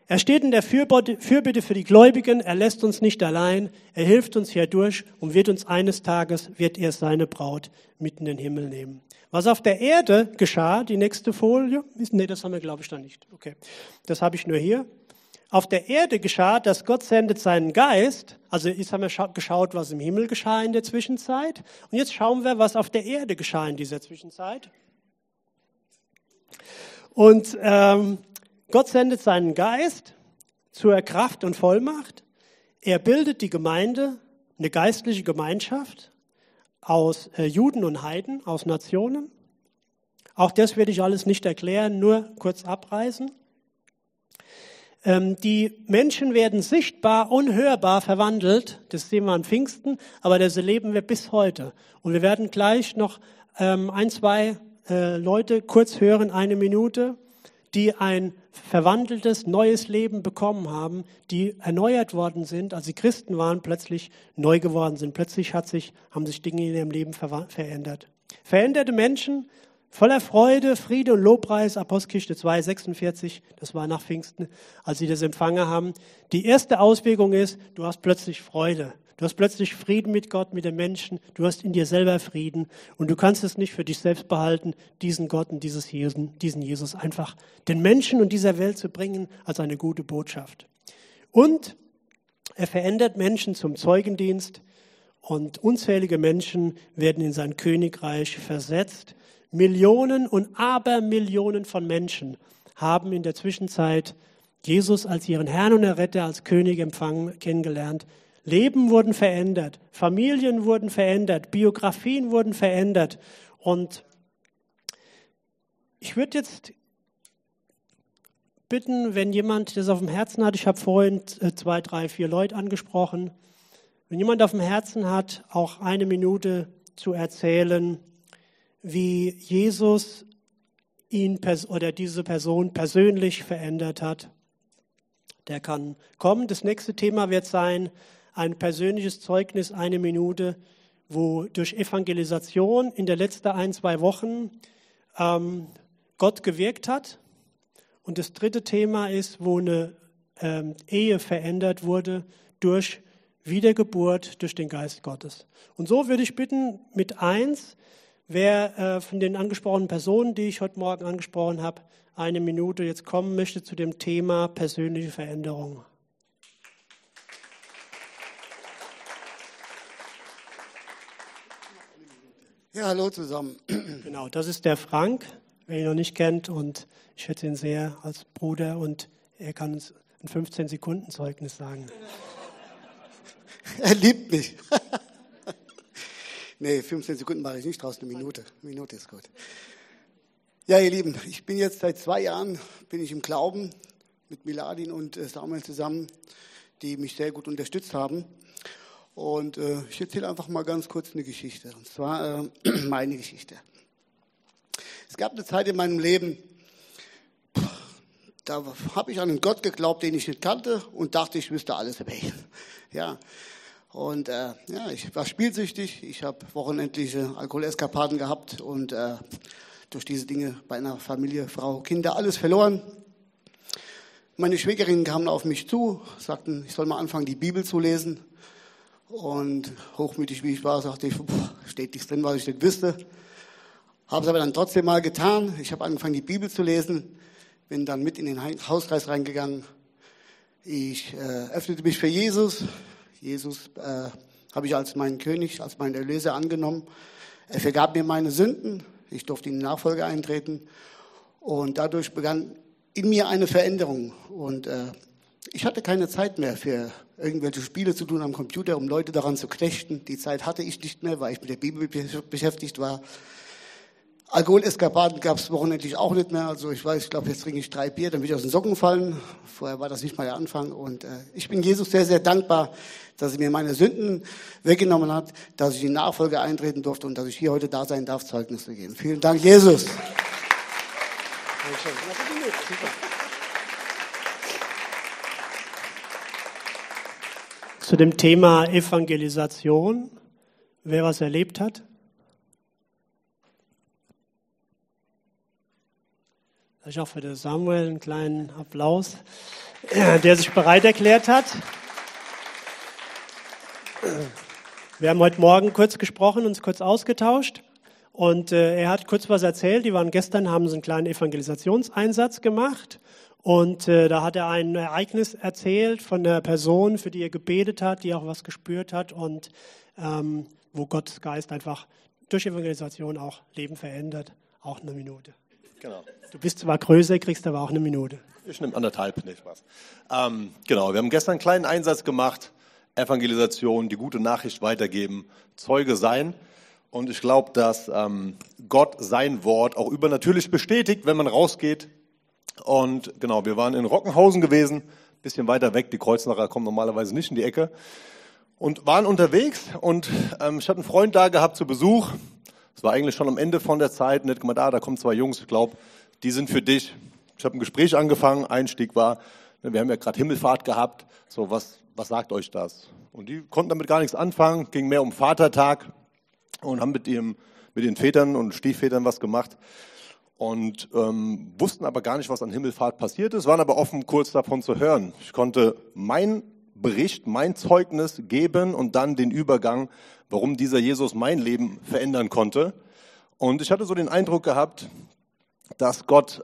Er steht in der Fürbitte für die Gläubigen, er lässt uns nicht allein, er hilft uns hierdurch und wird uns eines Tages, wird er seine Braut mit in den Himmel nehmen. Was auf der Erde geschah, die nächste Folie, das haben wir glaube ich da nicht, okay, das habe ich nur hier. Auf der Erde geschah, dass Gott sendet seinen Geist, also jetzt haben wir geschaut, was im Himmel geschah in der Zwischenzeit und jetzt schauen wir, was auf der Erde geschah in dieser Zwischenzeit. Und Gott sendet seinen Geist zur Kraft und Vollmacht. Er bildet die Gemeinde, eine geistliche Gemeinschaft aus Juden und Heiden, aus Nationen. Auch das werde ich alles nicht erklären, nur kurz abreißen. Die Menschen werden sichtbar, unhörbar verwandelt. Das sehen wir an Pfingsten, aber das erleben wir bis heute. Und wir werden gleich noch ein, zwei Leute kurz hören, eine Minute, die ein verwandeltes, neues Leben bekommen haben, die erneuert worden sind, als sie Christen waren, plötzlich neu geworden sind. Plötzlich haben sich Dinge in ihrem Leben verändert. Veränderte Menschen, voller Freude, Friede und Lobpreis, Apostelgeschichte 2,46, das war nach Pfingsten, als sie das empfangen haben. Die erste Auswirkung ist, du hast plötzlich Freude. Du hast plötzlich Frieden mit Gott, mit den Menschen. Du hast in dir selber Frieden und du kannst es nicht für dich selbst behalten, diesen Gott und diesen Jesus einfach den Menschen und dieser Welt zu bringen als eine gute Botschaft. Und er verändert Menschen zum Zeugendienst und unzählige Menschen werden in sein Königreich versetzt. Millionen und Abermillionen von Menschen haben in der Zwischenzeit Jesus als ihren Herrn und Erretter, als König empfangen, kennengelernt. Leben wurden verändert, Familien wurden verändert, Biografien wurden verändert. Und ich würde jetzt bitten, wenn jemand das auf dem Herzen hat, ich habe vorhin 2, 3, 4 Leute angesprochen, wenn jemand auf dem Herzen hat, auch eine Minute zu erzählen, wie Jesus ihn oder diese Person persönlich verändert hat, der kann kommen. Das nächste Thema wird sein, ein persönliches Zeugnis, eine Minute, wo durch Evangelisation in der letzten 1, 2 Wochen Gott gewirkt hat. Und das dritte Thema ist, wo eine Ehe verändert wurde durch Wiedergeburt, durch den Geist Gottes. Und so würde ich bitten, mit 1, wer von den angesprochenen Personen, die ich heute Morgen angesprochen habe, eine Minute jetzt kommen möchte zu dem Thema persönliche Veränderung. Ja, hallo zusammen. Genau, das ist der Frank, wer ihn noch nicht kennt, und ich schätze ihn sehr als Bruder und er kann uns ein 15-Sekunden-Zeugnis sagen. Er liebt mich. Nee, 15 Sekunden mache ich nicht draus, eine Minute. Eine Minute ist gut. Ja, ihr Lieben, ich bin jetzt seit 2 Jahren im Glauben mit Miladin und Samuel zusammen, die mich sehr gut unterstützt haben. Und ich erzähle einfach mal ganz kurz eine Geschichte, und zwar meine Geschichte. Es gab eine Zeit in meinem Leben, da habe ich an einen Gott geglaubt, den ich nicht kannte und dachte, ich wüsste alles über ihn. Ja. Und ja, ich war spielsüchtig, ich habe wochenendliche Alkoholeskapaden gehabt und durch diese Dinge bei einer Familie, Frau, Kinder, alles verloren. Meine Schwägerinnen kamen auf mich zu, sagten, ich soll mal anfangen, die Bibel zu lesen. Und hochmütig wie ich war, sagte ich, steht nichts drin, was ich nicht wüsste. Habe es aber dann trotzdem mal getan. Ich habe angefangen, die Bibel zu lesen, bin dann mit in den Hauskreis reingegangen. Ich öffnete mich für Jesus. Jesus habe ich als meinen König, als meinen Erlöser angenommen. Er vergab mir meine Sünden. Ich durfte in die Nachfolge eintreten. Und dadurch begann in mir eine Veränderung. Und ich hatte keine Zeit mehr für irgendwelche Spiele zu tun am Computer, um Leute daran zu knechten. Die Zeit hatte ich nicht mehr, weil ich mit der Bibel beschäftigt war. Alkoholeskapaden gab es wochenendlich auch nicht mehr. Also ich glaube, jetzt trinke ich 3 Bier, dann will ich aus den Socken fallen. Vorher war das nicht mal der Anfang. Und ich bin Jesus sehr, sehr dankbar, dass er mir meine Sünden weggenommen hat, dass ich in Nachfolge eintreten durfte und dass ich hier heute da sein darf, Zeugnis zu geben. Vielen Dank, Jesus. Zu dem Thema Evangelisation, wer was erlebt hat. Ich hoffe, für Samuel einen kleinen Applaus, der sich bereit erklärt hat. Wir haben heute Morgen kurz gesprochen, uns kurz ausgetauscht und er hat kurz was erzählt. Die waren gestern, haben so einen kleinen Evangelisationseinsatz gemacht und da hat er ein Ereignis erzählt von einer Person, für die er gebetet hat, die auch was gespürt hat und wo Gottes Geist einfach durch Evangelisation auch Leben verändert. Auch eine Minute. Genau. Du bist zwar größer, kriegst aber auch eine Minute. Ich nehme 1,5, nicht was. Genau, wir haben gestern einen kleinen Einsatz gemacht, Evangelisation, die gute Nachricht weitergeben, Zeuge sein. Und ich glaube, dass Gott sein Wort auch übernatürlich bestätigt, wenn man rausgeht Und genau, wir waren in Rockenhausen gewesen, ein bisschen weiter weg, die Kreuznacher kommen normalerweise nicht in die Ecke. Und waren unterwegs und ich hatte einen Freund da gehabt zu Besuch. Es war eigentlich schon am Ende von der Zeit. Und er hat gemeint, da kommen zwei Jungs, ich glaube, die sind für dich. Ich habe ein Gespräch angefangen, Einstieg war, wir haben ja gerade Himmelfahrt gehabt, so was sagt euch das? Und die konnten damit gar nichts anfangen, ging mehr um Vatertag und haben mit den Vätern und Stiefvätern was gemacht und wussten aber gar nicht, was an Himmelfahrt passiert ist, waren aber offen, kurz davon zu hören. Ich konnte meinen Bericht, mein Zeugnis geben und dann den Übergang, warum dieser Jesus mein Leben verändern konnte. Und ich hatte so den Eindruck gehabt, dass Gott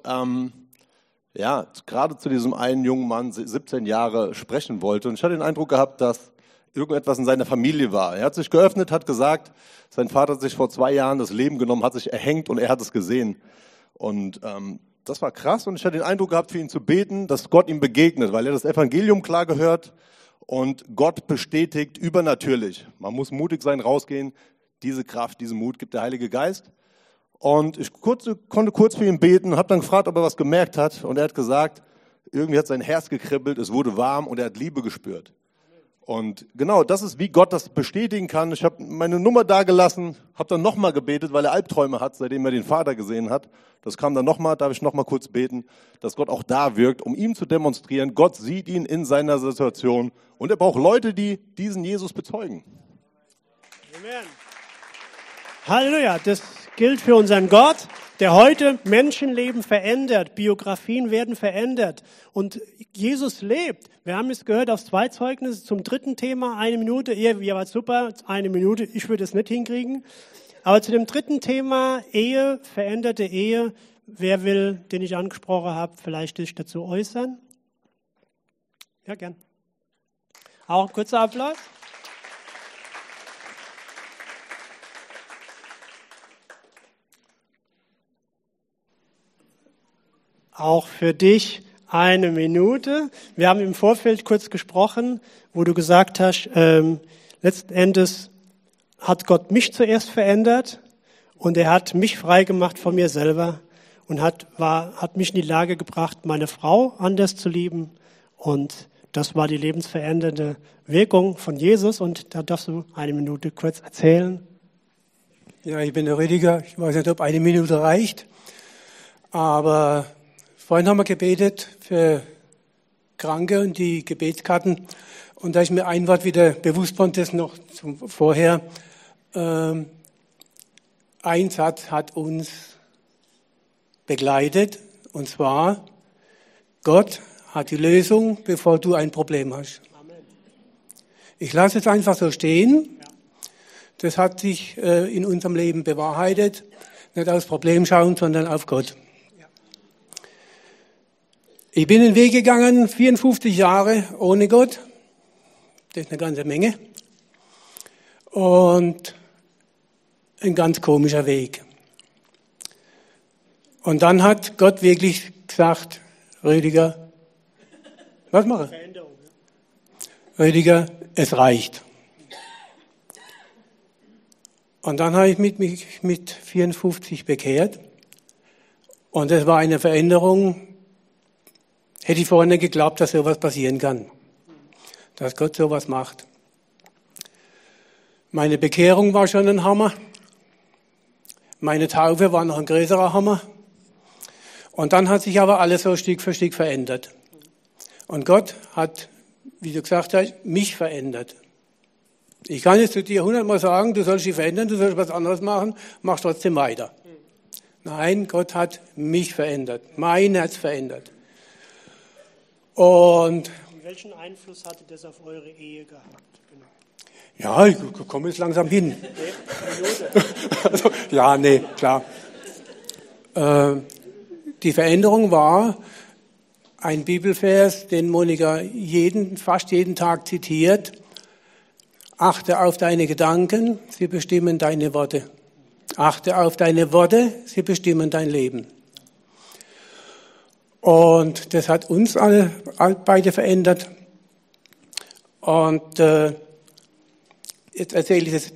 gerade zu diesem einen jungen Mann, 17 Jahre, sprechen wollte. Und ich hatte den Eindruck gehabt, dass irgendetwas in seiner Familie war. Er hat sich geöffnet, hat gesagt, sein Vater hat sich vor 2 Jahren das Leben genommen, hat sich erhängt und er hat es gesehen. Und das war krass und ich hatte den Eindruck gehabt, für ihn zu beten, dass Gott ihm begegnet, weil er das Evangelium klar gehört und Gott bestätigt übernatürlich. Man muss mutig sein, rausgehen. Diese Kraft, diesen Mut gibt der Heilige Geist. Und ich konnte kurz für ihn beten, habe dann gefragt, ob er was gemerkt hat. Und er hat gesagt, irgendwie hat sein Herz gekribbelt, es wurde warm und er hat Liebe gespürt. Und genau, das ist, wie Gott das bestätigen kann. Ich habe meine Nummer da gelassen, habe dann nochmal gebetet, weil er Albträume hat, seitdem er den Vater gesehen hat. Das kam dann nochmal, darf ich nochmal kurz beten, dass Gott auch da wirkt, um ihm zu demonstrieren, Gott sieht ihn in seiner Situation. Und er braucht Leute, die diesen Jesus bezeugen. Amen. Halleluja, das gilt für unseren Gott, der heute Menschenleben verändert, Biografien werden verändert und Jesus lebt. Wir haben es gehört auf 2 Zeugnisse, zum 3. Thema, 1 Minute, ihr wart super, 1 Minute, ich würde es nicht hinkriegen. Aber zu dem 3. Thema, Ehe, veränderte Ehe, wer will, den ich angesprochen habe, vielleicht sich dazu äußern? Ja, gern. Auch ein kurzer Applaus. Auch für dich 1 Minute. Wir haben im Vorfeld kurz gesprochen, wo du gesagt hast, letzten Endes hat Gott mich zuerst verändert und er hat mich frei gemacht von mir selber und hat mich in die Lage gebracht, meine Frau anders zu lieben. Und das war die lebensverändernde Wirkung von Jesus. Und da darfst du 1 Minute kurz erzählen. Ja, ich bin der Rüdiger. Ich weiß nicht, ob 1 Minute reicht, aber vorhin haben wir gebetet für Kranke und die Gebetskarten. Und da ist mir ein Wort wieder bewusst worden, das noch vorher. Ein Satz hat uns begleitet. Und zwar, Gott hat die Lösung, bevor du ein Problem hast. Amen. Ich lasse es einfach so stehen. Das hat sich in unserem Leben bewahrheitet. Nicht aufs Problem schauen, sondern auf Gott. Ich bin den Weg gegangen, 54 Jahre ohne Gott. Das ist eine ganze Menge. Und ein ganz komischer Weg. Und dann hat Gott wirklich gesagt, Rüdiger, was mache ich? Rüdiger, es reicht. Und dann habe ich mich mit 54 bekehrt. Und das war eine Veränderung. Hätte ich vorher nicht geglaubt, dass sowas passieren kann, dass Gott sowas macht. Meine Bekehrung war schon ein Hammer. Meine Taufe war noch ein größerer Hammer. Und dann hat sich aber alles so Stück für Stück verändert. Und Gott hat, wie du gesagt hast, mich verändert. Ich kann jetzt zu dir 100-mal sagen, du sollst dich verändern, du sollst was anderes machen, mach trotzdem weiter. Nein, Gott hat mich verändert, mein Herz verändert. Und welchen Einfluss hatte das auf eure Ehe gehabt? Genau. Ja, ich komme jetzt langsam hin. Klar. Die Veränderung war ein Bibelvers, den Monika fast jeden Tag zitiert. Achte auf deine Gedanken, sie bestimmen deine Worte. Achte auf deine Worte, sie bestimmen dein Leben. Und das hat uns alle beide verändert. Und jetzt erzähle ich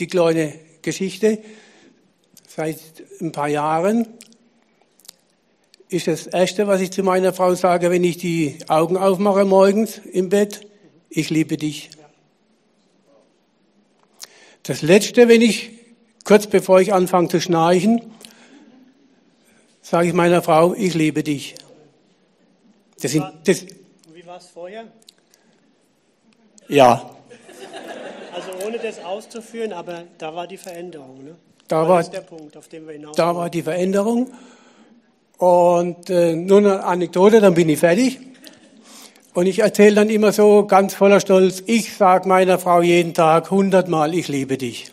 die kleine Geschichte. Seit ein paar Jahren ist das Erste, was ich zu meiner Frau sage, wenn ich die Augen aufmache morgens im Bett: Ich liebe dich. Das Letzte, wenn ich, kurz bevor ich anfange zu schnarchen, sage ich meiner Frau: Ich liebe dich. Wie war es vorher? Ja. Also ohne das auszuführen, aber da war die Veränderung, ne? Das ist der Punkt, auf den wir hinaus Da war die Veränderung. Und nur eine Anekdote, dann bin ich fertig. Und ich erzähle dann immer so ganz voller Stolz: Ich sage meiner Frau jeden Tag 100 Mal, ich liebe dich.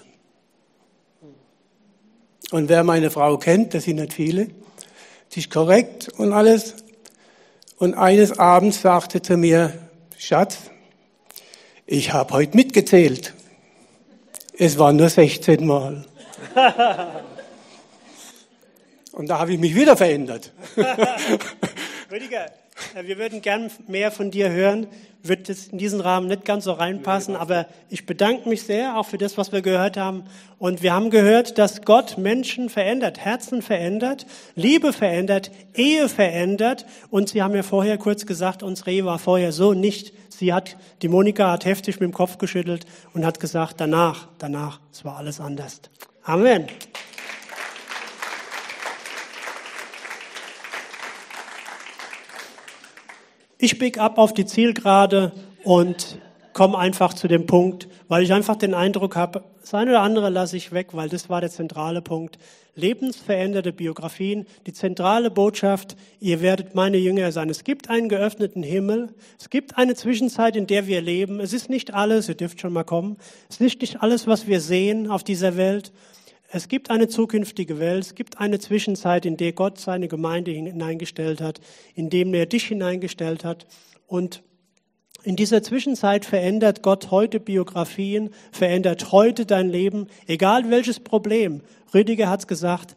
Und wer meine Frau kennt, das sind nicht viele, die ist korrekt und alles. Und eines Abends sagte zu mir: Schatz, ich habe heute mitgezählt. Es waren nur 16 Mal. Und da habe ich mich wieder verändert. Rüdiger, wir würden gern mehr von dir hören. Wird es in diesen Rahmen nicht ganz so reinpassen, aber ich bedanke mich sehr auch für das, was wir gehört haben. Und wir haben gehört, dass Gott Menschen verändert, Herzen verändert, Liebe verändert, Ehe verändert. Und Sie haben ja vorher kurz gesagt, unsere Ehe war vorher so nicht. Die Monika hat heftig mit dem Kopf geschüttelt und hat gesagt, danach, es war alles anders. Amen. Ich pick ab auf die Zielgerade und komme einfach zu dem Punkt, weil ich einfach den Eindruck habe, das eine oder andere lasse ich weg, weil das war der zentrale Punkt. Lebensveränderte Biografien, die zentrale Botschaft, ihr werdet meine Jünger sein. Es gibt einen geöffneten Himmel, es gibt eine Zwischenzeit, in der wir leben. Es ist nicht alles, ihr dürft schon mal kommen, es ist nicht alles, was wir sehen auf dieser Welt. Es gibt eine zukünftige Welt, es gibt eine Zwischenzeit, in der Gott seine Gemeinde hineingestellt hat, in dem er dich hineingestellt hat. Und in dieser Zwischenzeit verändert Gott heute Biografien, verändert heute dein Leben, egal welches Problem. Rüdiger hat es gesagt,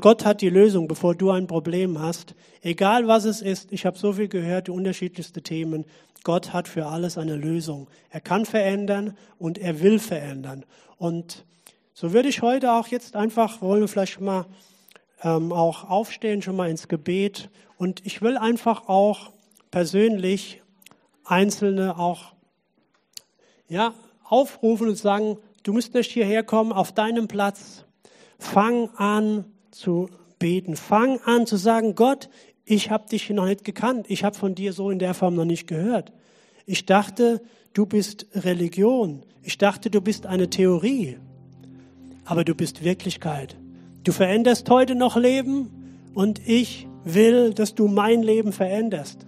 Gott hat die Lösung, bevor du ein Problem hast. Egal was es ist, ich habe so viel gehört, die unterschiedlichsten Themen. Gott hat für alles eine Lösung. Er kann verändern und er will verändern. Und so würde ich heute auch jetzt einfach, wollen wir vielleicht mal auch aufstehen, schon mal ins Gebet. Und ich will einfach auch persönlich Einzelne auch aufrufen und sagen, du musst nicht hierher kommen, auf deinem Platz. Fang an zu beten, fang an zu sagen, Gott, ich habe dich noch nicht gekannt, ich habe von dir so in der Form noch nicht gehört. Ich dachte, du bist Religion, ich dachte, du bist eine Theorie. Aber du bist Wirklichkeit. Du veränderst heute noch Leben und ich will, dass du mein Leben veränderst.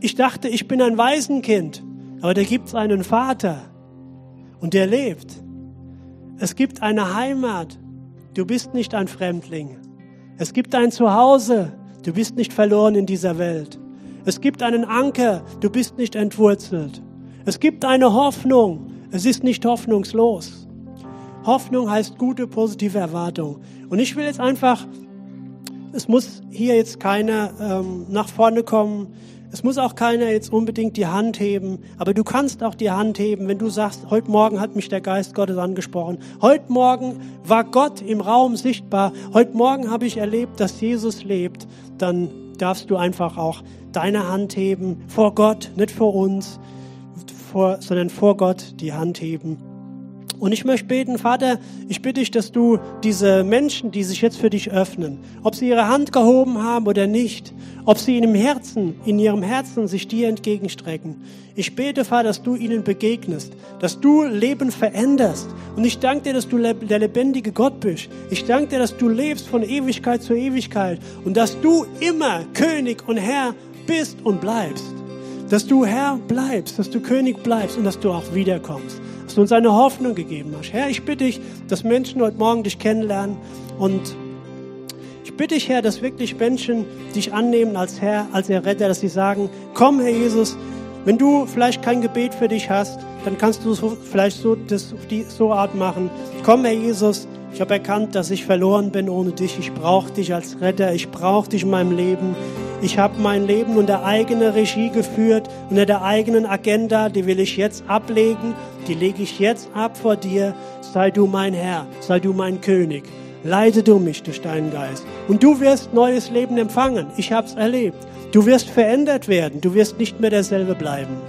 Ich dachte, ich bin ein Waisenkind, aber da gibt es einen Vater und der lebt. Es gibt eine Heimat, du bist nicht ein Fremdling. Es gibt ein Zuhause, du bist nicht verloren in dieser Welt. Es gibt einen Anker, du bist nicht entwurzelt. Es gibt eine Hoffnung, es ist nicht hoffnungslos. Hoffnung heißt gute, positive Erwartung. Und ich will jetzt einfach, es muss hier jetzt keiner nach vorne kommen, es muss auch keiner jetzt unbedingt die Hand heben, aber du kannst auch die Hand heben, wenn du sagst, heute Morgen hat mich der Geist Gottes angesprochen, heute Morgen war Gott im Raum sichtbar, heute Morgen habe ich erlebt, dass Jesus lebt, dann darfst du einfach auch deine Hand heben, vor Gott, nicht vor uns, sondern vor Gott die Hand heben. Und ich möchte beten, Vater, ich bitte dich, dass du diese Menschen, die sich jetzt für dich öffnen, ob sie ihre Hand gehoben haben oder nicht, ob sie in ihrem Herzen sich dir entgegenstrecken. Ich bete, Vater, dass du ihnen begegnest, dass du Leben veränderst. Und ich danke dir, dass du der lebendige Gott bist. Ich danke dir, dass du lebst von Ewigkeit zu Ewigkeit und dass du immer König und Herr bist und bleibst. Dass du Herr bleibst, dass du König bleibst und dass du auch wiederkommst. Dass du uns eine Hoffnung gegeben hast. Herr, ich bitte dich, dass Menschen heute Morgen dich kennenlernen. Und ich bitte dich, Herr, dass wirklich Menschen dich annehmen als Herr, als ihr Retter, dass sie sagen, komm, Herr Jesus, wenn du vielleicht kein Gebet für dich hast, dann kannst du so auf die Art machen. Komm, Herr Jesus, ich habe erkannt, dass ich verloren bin ohne dich. Ich brauche dich als Retter. Ich brauche dich in meinem Leben. Ich habe mein Leben unter eigener Regie geführt, unter der eigenen Agenda, die will ich jetzt ablegen, die lege ich jetzt ab vor dir. Sei du mein Herr, sei du mein König. Leite du mich durch deinen Geist. Und du wirst neues Leben empfangen. Ich habe es erlebt. Du wirst verändert werden. Du wirst nicht mehr derselbe bleiben.